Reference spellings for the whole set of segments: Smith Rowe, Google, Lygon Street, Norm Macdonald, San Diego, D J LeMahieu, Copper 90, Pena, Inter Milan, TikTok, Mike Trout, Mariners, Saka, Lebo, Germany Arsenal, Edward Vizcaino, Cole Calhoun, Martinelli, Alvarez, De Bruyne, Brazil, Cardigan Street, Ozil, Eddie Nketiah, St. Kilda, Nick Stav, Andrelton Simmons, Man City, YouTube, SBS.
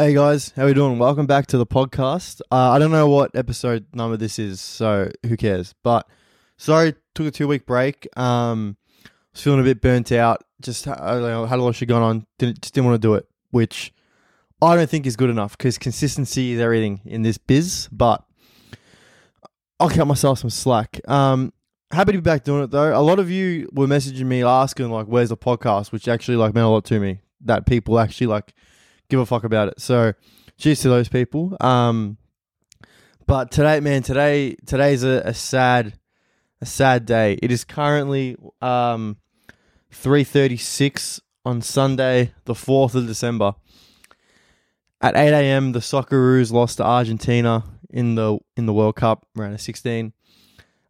Hey guys, how we doing? Welcome back to the podcast. I don't know what episode number this is, so who cares? But sorry, took a 2-week break. Was feeling a bit burnt out. Just had a lot of shit going on. Just didn't want to do it, which I don't think is good enough because consistency is everything in this biz. But I'll cut myself some slack. Happy to be back doing it though. A lot of you were messaging me asking like, "Where's the podcast?" Which actually like meant a lot to me that people actually like give a fuck about it. So cheers to those people. But today, man, today's a sad day. It is currently 3:36 on Sunday, the 4th of December. At 8 a.m, the Socceroos lost to Argentina in the World Cup round of 16.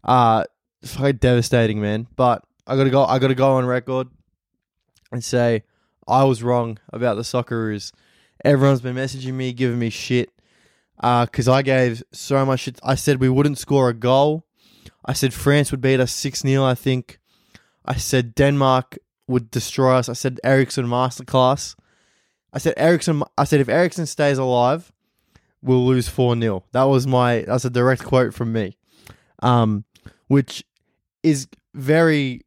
It's fucking devastating, man. But I gotta go on record and say I was wrong about the Socceroos. Everyone's been messaging me, giving me shit, because I gave so much shit. I said we wouldn't score a goal. I said France would beat us 6-0, I think. I said Denmark would destroy us. I said Ericsson masterclass. I said if Ericsson stays alive, we'll lose 4-0. That's a direct quote from me, which is a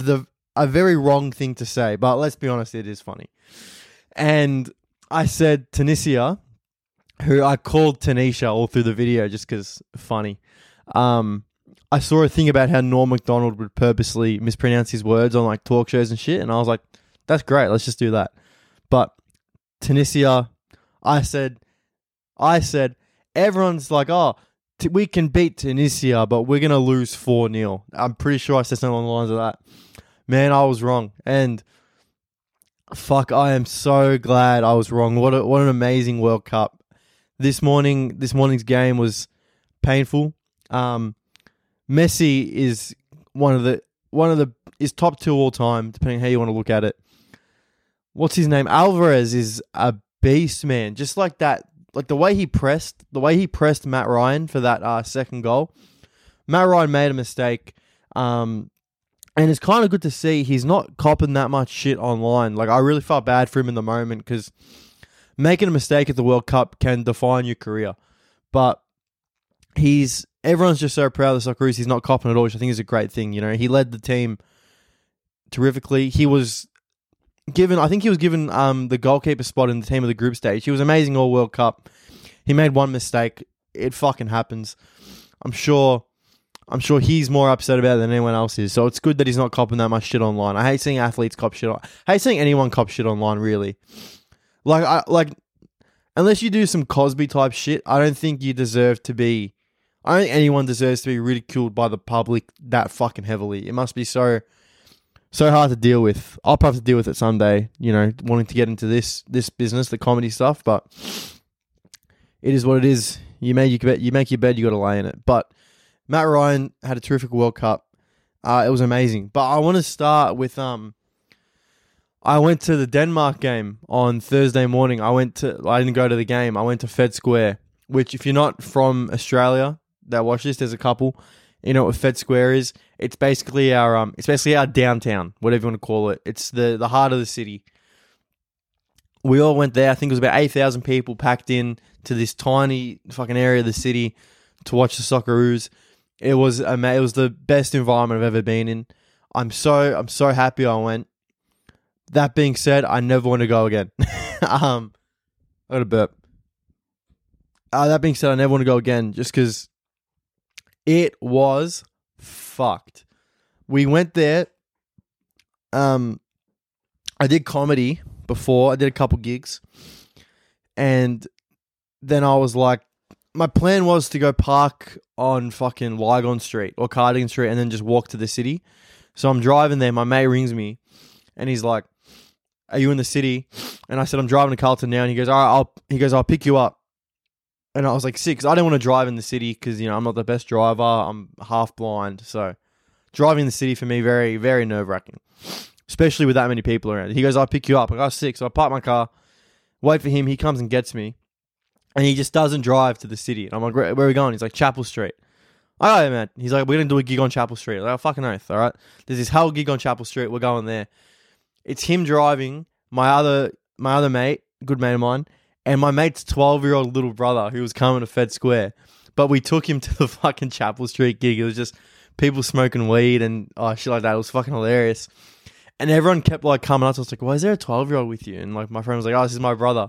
very wrong thing to say, but let's be honest, it is funny. And I said Tanisha, who I called Tanisha all through the video just because funny. I saw a thing about how Norm Macdonald would purposely mispronounce his words on like talk shows and shit, and I was like, that's great, let's just do that. But Tanisha, I said, everyone's like, oh, we can beat Tanisha, but we're going to lose 4-0. I'm pretty sure I said something along the lines of that. Man, I was wrong, and fuck, I am so glad I was wrong. What an amazing World Cup! This morning's game was painful. Messi is is top 2 all time, depending how you want to look at it. What's his name? Alvarez is a beast, man. Just like that, like the way he pressed Matt Ryan for that second goal. Matt Ryan made a mistake. And it's kind of good to see he's not copping that much shit online. Like, I really felt bad for him in the moment because making a mistake at the World Cup can define your career. But everyone's just so proud of the Socceroos. He's not copping at all, which I think is a great thing. You know, he led the team terrifically. I think he was given the goalkeeper spot in the team of the group stage. He was amazing all World Cup. He made one mistake. It fucking happens. I'm sure he's more upset about it than anyone else is. So it's good that he's not copping that much shit online. I hate seeing athletes cop shit. I hate seeing anyone cop shit online, really. Like unless you do some Cosby type shit, I don't think I don't think anyone deserves to be ridiculed by the public that fucking heavily. It must be so hard to deal with. I'll probably have to deal with it someday, you know, wanting to get into this business, the comedy stuff, but it is what it is. You make your bed, you gotta lay in it. But Matt Ryan had a terrific World Cup. It was amazing. But I want to start with I went to the Denmark game on Thursday morning. I didn't go to the game. I went to Fed Square, which if you're not from Australia that watch this, there's a couple. You know what Fed Square is? It's basically our downtown, whatever you want to call it. It's the heart of the city. We all went there. I think it was about 8,000 people packed in to this tiny fucking area of the city to watch the Socceroos. It was the best environment I've ever been in. I'm so happy I went. That being said, I never want to go again. I got a burp. That being said, I never want to go again just because it was fucked. We went there. I did comedy before. I did a couple gigs. And then I was like, my plan was to go park on fucking Lygon Street or Cardigan Street and then just walk to the city. So I'm driving there. My mate rings me and he's like, are you in the city? And I said, I'm driving to Carlton now. And he goes, all right, I'll pick you up. And I was like, sick. I didn't want to drive in the city because, you know, I'm not the best driver. I'm half blind. So driving in the city for me, very, very nerve wracking, especially with that many people around. He goes, I'll pick you up. I got sick. So I park my car, wait for him. He comes and gets me. And he just doesn't drive to the city. And I'm like, where are we going? He's like, Chapel Street. All right, man. He's like, we're going to do a gig on Chapel Street. I'm like, oh, fucking oath, all right? There's this whole gig on Chapel Street. We're going there. It's him driving, my other mate, good mate of mine, and my mate's 12-year-old little brother who was coming to Fed Square, but we took him to the fucking Chapel Street gig. It was just people smoking weed and shit like that. It was fucking hilarious. And everyone kept like coming up to us like, why is there a 12-year-old with you? And like my friend was like, oh, this is my brother.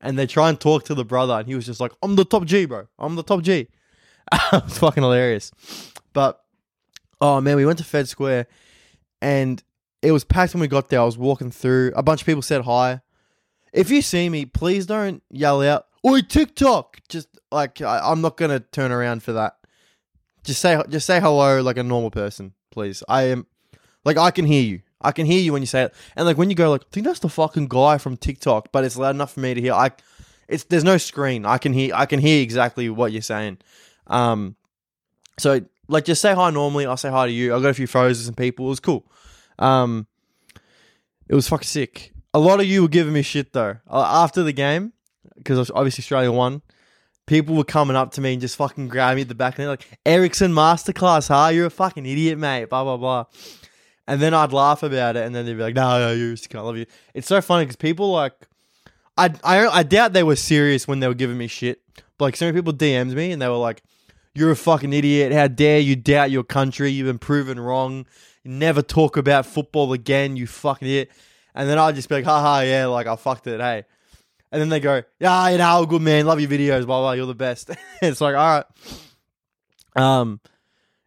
And they try and talk to the brother and he was just like, I'm the top G, bro. I'm the top G. It was fucking hilarious. But, oh man, we went to Fed Square and it was packed when we got there. I was walking through. A bunch of people said hi. If you see me, please don't yell out, oi, TikTok. Just like, I'm not going to turn around for that. Just say hello like a normal person, please. I am, like, I can hear you. I can hear you when you say it. And like when you go like, I think that's the fucking guy from TikTok, but it's loud enough for me to hear. There's no screen. I can hear exactly what you're saying. So like just say hi normally. I'll say hi to you. I got a few photos of some people. It was cool. It was fucking sick. A lot of you were giving me shit though. After the game, because obviously Australia won, people were coming up to me and just fucking grabbing me at the back and they're like, Ericsson Masterclass, huh? You're a fucking idiot, mate. Blah, blah, blah. And then I'd laugh about it, and then they'd be like, "No, you just can't love you." It's so funny because people like, I doubt they were serious when they were giving me shit. But like, so many people DM'd me, and they were like, "You're a fucking idiot! How dare you doubt your country? You've been proven wrong. You never talk about football again, you fucking idiot." And then I'd just be like, "Haha, yeah, like I fucked it, hey." And then they go, "Yeah, you know, good man, love your videos, blah blah. You're the best." It's like, all right,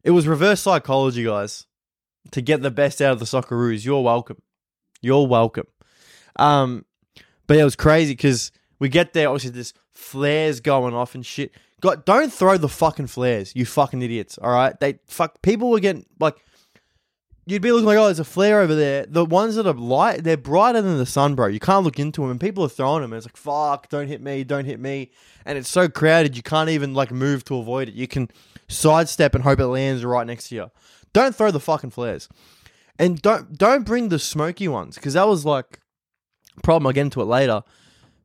it was reverse psychology, guys. To get the best out of the Socceroos. You're welcome. But it was crazy because we get there, obviously there's flares going off and shit. God, don't throw the fucking flares, you fucking idiots, all right? People were getting, like, you'd be looking like, oh, there's a flare over there. The ones that are light, they're brighter than the sun, bro. You can't look into them, and people are throwing them, and it's like, fuck, don't hit me. And it's so crowded, you can't even, like, move to avoid it. You can sidestep and hope it lands right next to you. Don't throw the fucking flares. And don't bring the smoky ones, because that was like a problem. I'll get into it later.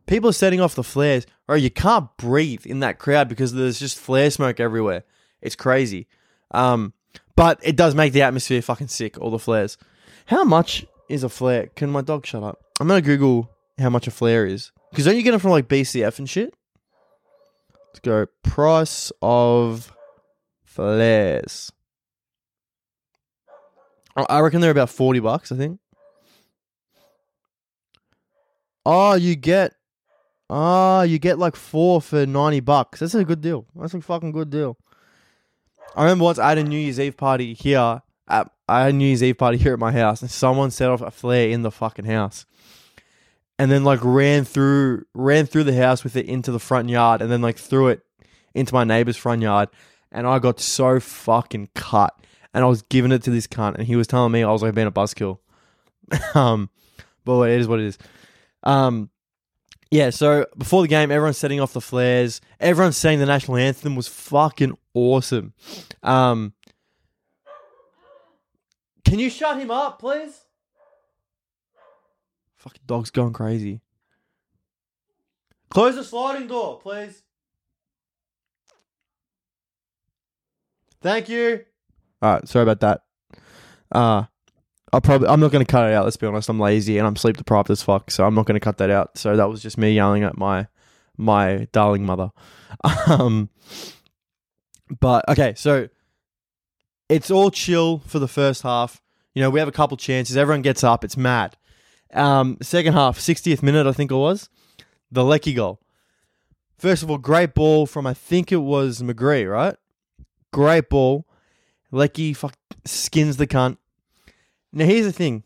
People are setting off the flares. Bro, you can't breathe in that crowd because there's just flare smoke everywhere. It's crazy. But it does make the atmosphere fucking sick, all the flares. How much is a flare? Can my dog shut up? I'm going to Google how much a flare is. Because don't you get it from like BCF and shit? Let's go. Price of flares. I reckon they're about $40, I think. You get like 4 for $90. That's a good deal. That's a fucking good deal. I remember once I had a New Year's Eve party here. At my house, and someone set off a flare in the fucking house, and then like ran through the house with it into the front yard, and then like threw it into my neighbor's front yard, and I got so fucking cut. And I was giving it to this cunt, and he was telling me I was like being a buzzkill. But it is what it is. Yeah, so before the game, everyone's setting off the flares. Everyone sang the national anthem. Was fucking awesome. Can you shut him up, please? Fucking dog's going crazy. Close the sliding door, please. Thank you. All right, sorry about that. I'm not going to cut it out, let's be honest. I'm lazy and I'm sleep deprived as fuck, so I'm not going to cut that out. So that was just me yelling at my darling mother. But, okay, so it's all chill for the first half. You know, we have a couple chances. Everyone gets up. It's mad. Second half, 60th minute, I think it was, the Leckie goal. First of all, great ball from, I think it was McGree, right? Great ball. Leckie skins the cunt. Now here's the thing,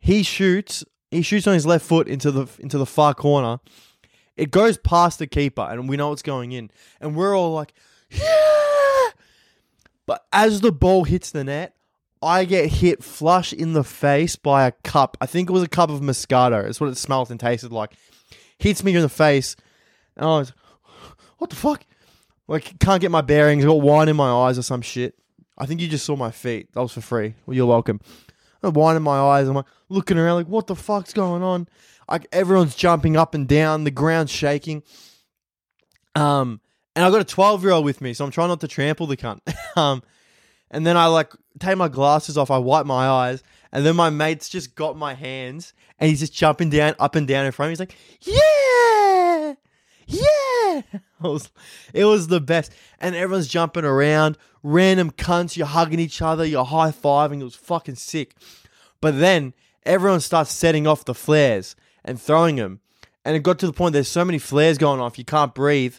he shoots on his left foot into the far corner. It goes past the keeper, and we know it's going in, and we're all like, yeah! But as the ball hits the net, I get hit flush in the face by a cup. I think it was a cup of Moscato. It's what it smelled and tasted like. Hits me in the face, and I was like, what the fuck? Like, can't get my bearings. I got wine in my eyes or some shit. I think you just saw my feet. That was for free. Well, you're welcome. I'm winding my eyes. I'm like looking around like, what the fuck's going on? Like everyone's jumping up and down. The ground's shaking. And I got a 12-year-old with me, so I'm trying not to trample the cunt. And then I like take my glasses off. I wipe my eyes. And then my mate's just got my hands, and he's just jumping down, up and down in front of me. He's like, yeah! It was the best. And everyone's jumping around. Random cunts. You're hugging each other. You're high-fiving. It was fucking sick. But then everyone starts setting off the flares and throwing them. And it got to the point there's so many flares going off. You can't breathe.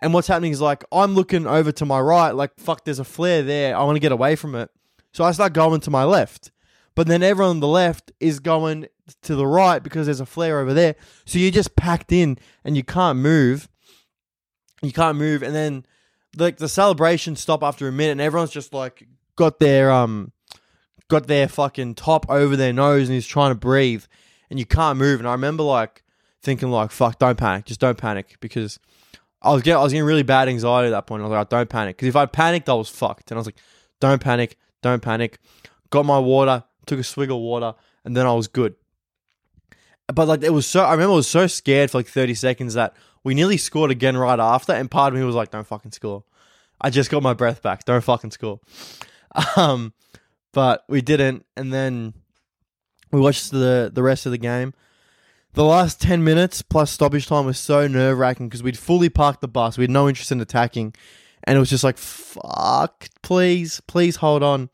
And what's happening is, like, I'm looking over to my right. Like, fuck, there's a flare there. I want to get away from it. So I start going to my left. But then everyone on the left is going to the right because there's a flare over there. So you're just packed in and you can't move. You can't move. And then like the celebrations stop after a minute and everyone's just like got their fucking top over their nose and is trying to breathe and you can't move. And I remember like thinking like, fuck, don't panic. Just don't panic, because I was getting really bad anxiety at that point. I was like, don't panic. Because if I panicked, I was fucked. And I was like, don't panic, don't panic. Got my water. Took a swig of water, and then I was good. But like it was so, I remember I was so scared for like 30 seconds that we nearly scored again right after, and part of me was like, don't fucking score. I just got my breath back. Don't fucking score. But we didn't, and then we watched the rest of the game. The last 10 minutes plus stoppage time was so nerve-wracking because we'd fully parked the bus. We had no interest in attacking, and it was just like, fuck, please hold on.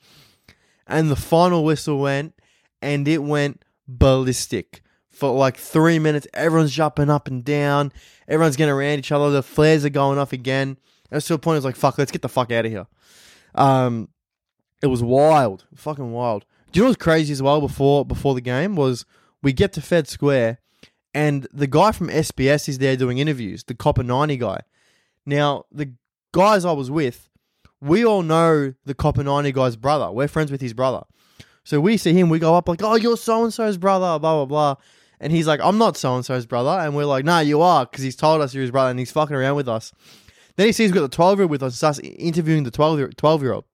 And the final whistle went, and it went ballistic. For like 3 minutes, everyone's jumping up and down. Everyone's getting around each other. The flares are going off again. And to the point, I was like, fuck, let's get the fuck out of here. It was wild. Fucking wild. Do you know what's crazy as well before the game was we get to Fed Square, and the guy from SBS is there doing interviews, the Copper 90 guy. Now, the guys I was with, we all know the Copper 90 guy's brother. We're friends with his brother. So we see him, we go up like, oh, you're so-and-so's brother, blah, blah, blah. And he's like, I'm not so-and-so's brother. And we're like, nah, you are, because he's told us you're his brother and he's fucking around with us. Then he sees we've got the 12-year-old with us, starts interviewing the 12-year-old.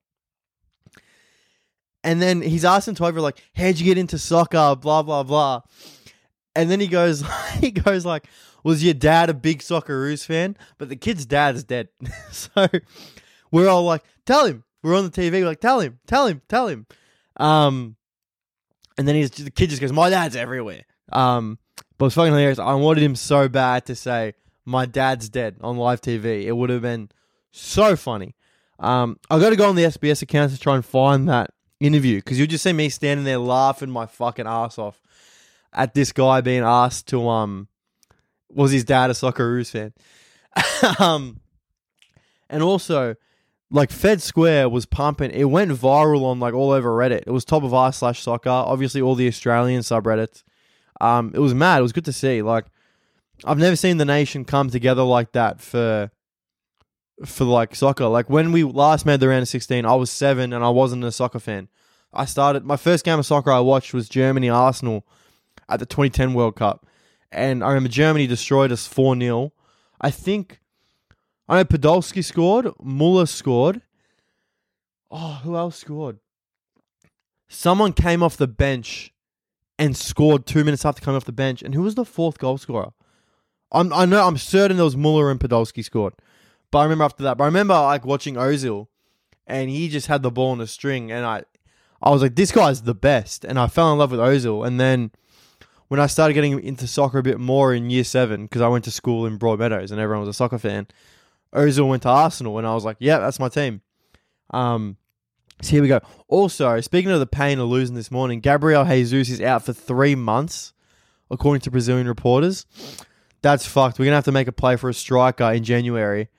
And then he's asking 12-year-old, like, how'd you get into soccer, blah, blah, blah. And then he goes like, was your dad a big Socceroos fan? But the kid's dad is dead. So... we're all like, tell him. We're on the TV. We're like, tell him. And then the kid just goes, my dad's everywhere. But it was fucking hilarious. I wanted him so bad to say, my dad's dead on live TV. It would have been so funny. I got to go on the SBS accounts to try and find that interview, because you'll just see me standing there laughing my fucking ass off at this guy being asked to, was his dad a Socceroos fan? And also... like, Fed Square was pumping. It went viral on, like, all over Reddit. It was top of r/soccer. Obviously, all the Australian subreddits. It was mad. It was good to see. Like, I've never seen the nation come together like that for like, soccer. Like, when we last made the round of 16, I was 7 and I wasn't a soccer fan. My first game of soccer I watched was Germany Arsenal at the 2010 World Cup. And I remember Germany destroyed us 4-0. I know Podolski scored, Müller scored. Oh, who else scored? Someone came off the bench and scored 2 minutes after coming off the bench. And who was the fourth goal scorer? I'm certain there was Müller and Podolski scored. But I remember after that. But I remember like watching Ozil, and he just had the ball on a string, and I was like, this guy's the best. And I fell in love with Ozil. And then when I started getting into soccer a bit more in year 7, because I went to school in Broadmeadows and everyone was a soccer fan, Ozil went to Arsenal, and I was like, yeah, that's my team. So here we go. Also, speaking of the pain of losing this morning, Gabriel Jesus is out for 3 months, according to Brazilian reporters. That's fucked. We're going to have to make a play for a striker in January.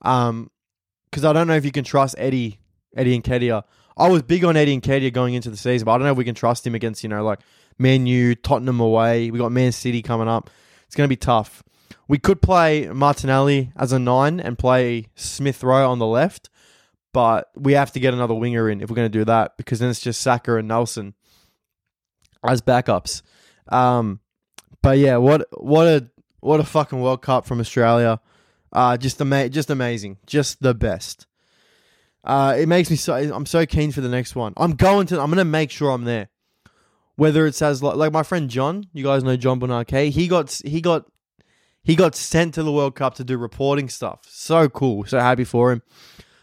Because I don't know if you can trust Eddie Nketiah. I was big on Eddie Nketiah going into the season, but I don't know if we can trust him against, like Man U, Tottenham away. We got Man City coming up. It's going to be tough. We could play Martinelli as a 9 and play Smith Rowe on the left, but we have to get another winger in if we're going to do that, because then it's just Saka and Nelson as backups. But yeah, what a fucking World Cup from Australia! Just amazing, just the best. It makes me I'm so keen for the next one. I'm going to make sure I'm there. Whether it's as like my friend John, you guys know John Bonarque, he got sent to the World Cup to do reporting stuff. So cool. So happy for him.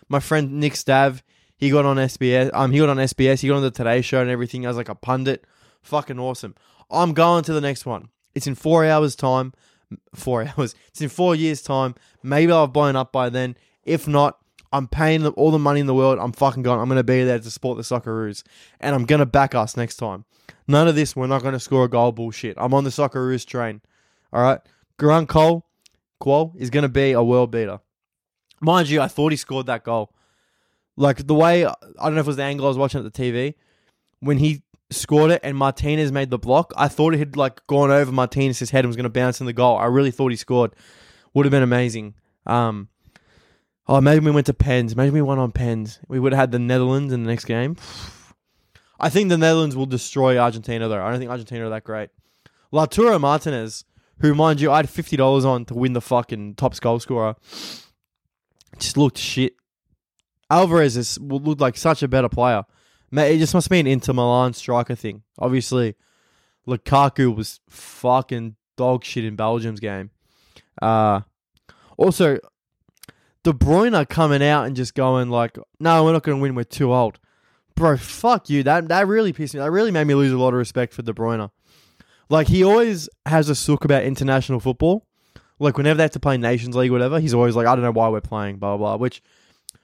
My friend Nick Stav, he got on SBS. He got on the Today Show and everything as like a pundit. Fucking awesome. I'm going to the next one. It's in 4 hours' time. 4 hours. It's in 4 years' time. Maybe I've blown up by then. If not, I'm paying them all the money in the world. I'm fucking gone. I'm going to be there to support the Socceroos. And I'm going to back us next time. None of this, we're not going to score a goal bullshit. I'm on the Socceroos train. All right? Grant Cole is going to be a world beater. Mind you, I thought he scored that goal. Like, the way, I don't know if it was the angle I was watching at the TV, when he scored it and Martinez made the block, I thought it had, like, gone over Martinez's head and was going to bounce in the goal. I really thought he scored. Would have been amazing. Oh, maybe we went to pens. Maybe we won on pens. We would have had the Netherlands in the next game. I think the Netherlands will destroy Argentina, though. I don't think Argentina are that great. Lautaro Martinez, who, mind you, I had $50 on to win the fucking top goal scorer, just looked shit. Alvarez looked like such a better player. Mate, it just must be an Inter Milan striker thing. Obviously, Lukaku was fucking dog shit in Belgium's game. Also, De Bruyne coming out and just going like, no, we're not going to win. We're too old. Bro, fuck you. That really pissed me. That really made me lose a lot of respect for De Bruyne. Like, he always has a sook about international football. Like, whenever they have to play Nations League or whatever, he's always like, I don't know why we're playing, blah, blah, blah, which,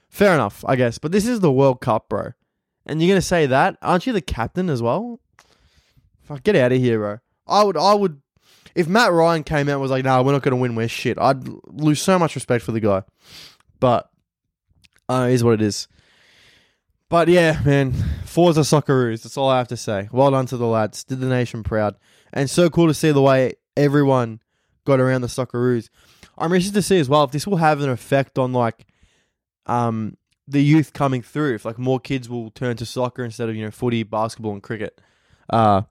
fair enough, I guess. But this is the World Cup, bro. And you're going to say that? Aren't you the captain as well? Fuck, get out of here, bro. I would. If Matt Ryan came out and was like, nah, we're not going to win, we're shit, I'd lose so much respect for the guy. But, it is what it is. But yeah, man, Forza Socceroos, that's all I have to say. Well done to the lads. Did the nation proud. And so cool to see the way everyone got around the Socceroos. I'm interested to see as well if this will have an effect on, like, the youth coming through. If, like, more kids will turn to soccer instead of, you know, footy, basketball, and cricket. Very,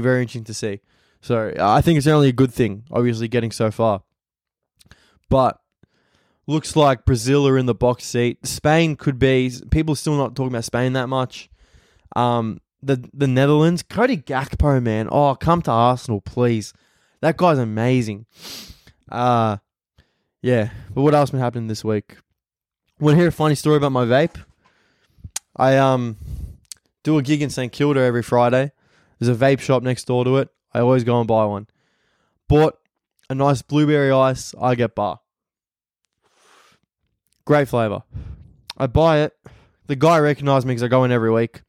very interesting to see. So, I think it's only a good thing, obviously, getting so far. But looks like Brazil are in the box seat. Spain could be. People are still not talking about Spain that much. The Netherlands. Cody Gakpo, man. Oh, come to Arsenal, please. That guy's amazing. Yeah. But what else been happening this week? Want to hear a funny story about my vape? I do a gig in St. Kilda every Friday. There's a vape shop next door to it. I always go and buy one. Bought a nice blueberry ice. I get bar. Great flavor. I buy it. The guy recognized me because I go in every week.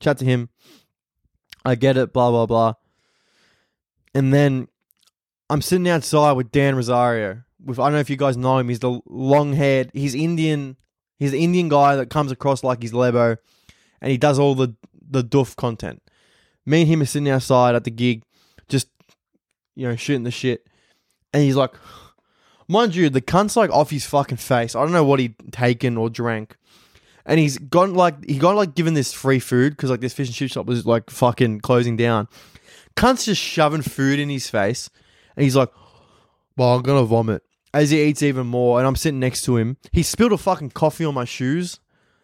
Chat to him. I get it. Blah, blah, blah. And then I'm sitting outside with Dan Rosario. I don't know if you guys know him. He's the long-haired. He's Indian. He's the Indian guy that comes across like he's Lebo. And he does all the doof content. Me and him are sitting outside at the gig. Just, you know, shooting the shit. And he's like, mind you, the cunt's like off his fucking face. I don't know what he'd taken or drank. And he got given this free food because like this fish and chip shop was like fucking closing down. Cunt's just shoving food in his face. And he's like, well, I'm going to vomit. As he eats even more. And I'm sitting next to him. He spilled a fucking coffee on my shoes.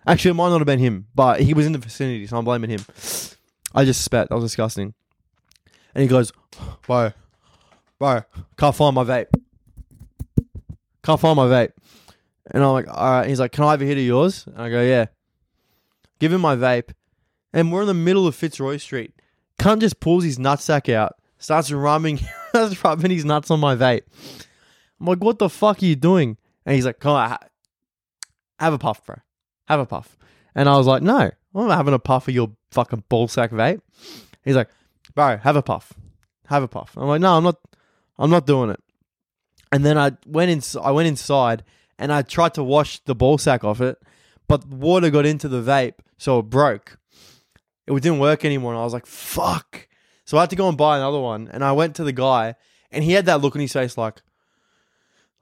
Actually, it might not have been him, but he was in the vicinity, so I'm blaming him. I just spat. That was disgusting. And he goes, bro, can't find my vape. And I'm like, all right. He's like, can I have a hit of yours? And I go, yeah. Give him my vape. And we're in the middle of Fitzroy Street. Cunt just pulls his nutsack out, starts rubbing his nuts on my vape. I'm like, what the fuck are you doing? And he's like, come on, have a puff, bro. Have a puff. And I was like, no, I'm not having a puff of your fucking ballsack vape. He's like, bro, have a puff. I'm like, no, I'm not doing it. And then I went inside and I tried to wash the ball sack off it, but water got into the vape, so it broke. It didn't work anymore, and I was like, fuck. So I had to go and buy another one, and I went to the guy, and he had that look on his face like,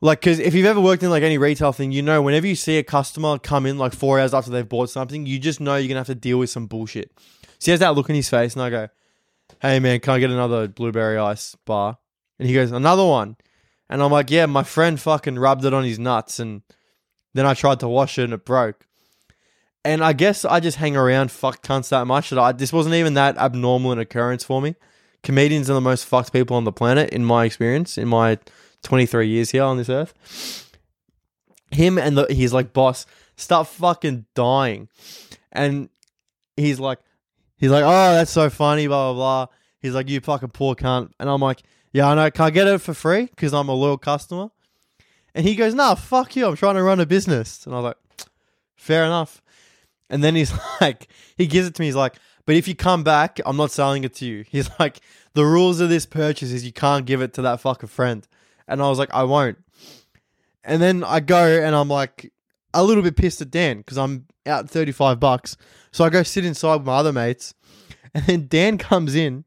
because if you've ever worked in like any retail thing, you know whenever you see a customer come in like 4 hours after they've bought something, you just know you're going to have to deal with some bullshit. So he has that look on his face, and I go, hey man, can I get another blueberry ice bar? And he goes, another one. And I'm like, yeah, my friend fucking rubbed it on his nuts, and then I tried to wash it and it broke. And I guess I just hang around fuck cunts that much that this wasn't even that abnormal an occurrence for me. Comedians are the most fucked people on the planet in my experience, in my 23 years here on this earth. Him and he's like, boss, start fucking dying. And he's like, oh, that's so funny, blah, blah, blah. He's like, you fucking poor cunt. And I'm like, yeah, I know, can I get it for free? Because I'm a loyal customer. And he goes, nah, fuck you, I'm trying to run a business. And I was like, fair enough. And then he's like, he gives it to me, he's like, but if you come back, I'm not selling it to you. He's like, the rules of this purchase is you can't give it to that fucking friend. And I was like, I won't. And then I go and I'm like a little bit pissed at Dan because I'm out $35. So I go sit inside with my other mates. And then Dan comes in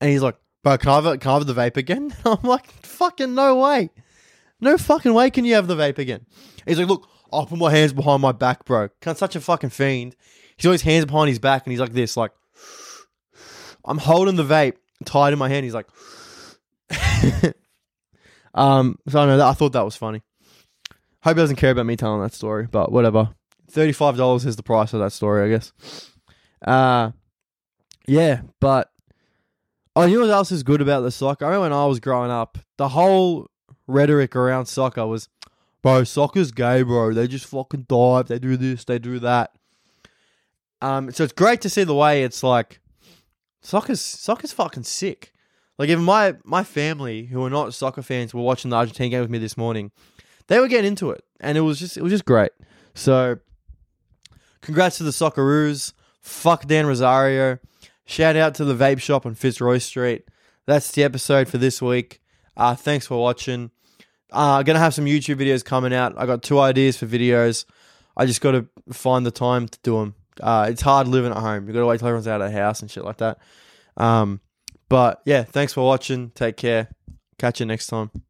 and he's like, bro, can I have the vape again? And I'm like, fucking no way. No fucking way can you have the vape again. And he's like, look, I'll put my hands behind my back, bro. I'm such a fucking fiend. He's always hands behind his back and he's like this, like, I'm holding the vape tied in my hand. He's like, so I know that. I thought that was funny. Hope he doesn't care about me telling that story, but whatever. $35 is the price of that story, I guess. Yeah, but oh, you know what else is good about the soccer? I remember when I was growing up, the whole rhetoric around soccer was, bro, soccer's gay, bro. They just fucking dive. They do this. They do that. So it's great to see the way it's like, soccer's fucking sick. Like even my family, who are not soccer fans, were watching the Argentina game with me this morning. They were getting into it, and it was just great. So, congrats to the Socceroos. Fuck Dan Rosario. Shout out to the vape shop on Fitzroy Street. That's the episode for this week. Thanks for watching. Gonna have some YouTube videos coming out. I got 2 ideas for videos. I just got to find the time to do them. It's hard living at home. You got to wait till everyone's out of the house and shit like that. But yeah, thanks for watching. Take care. Catch you next time.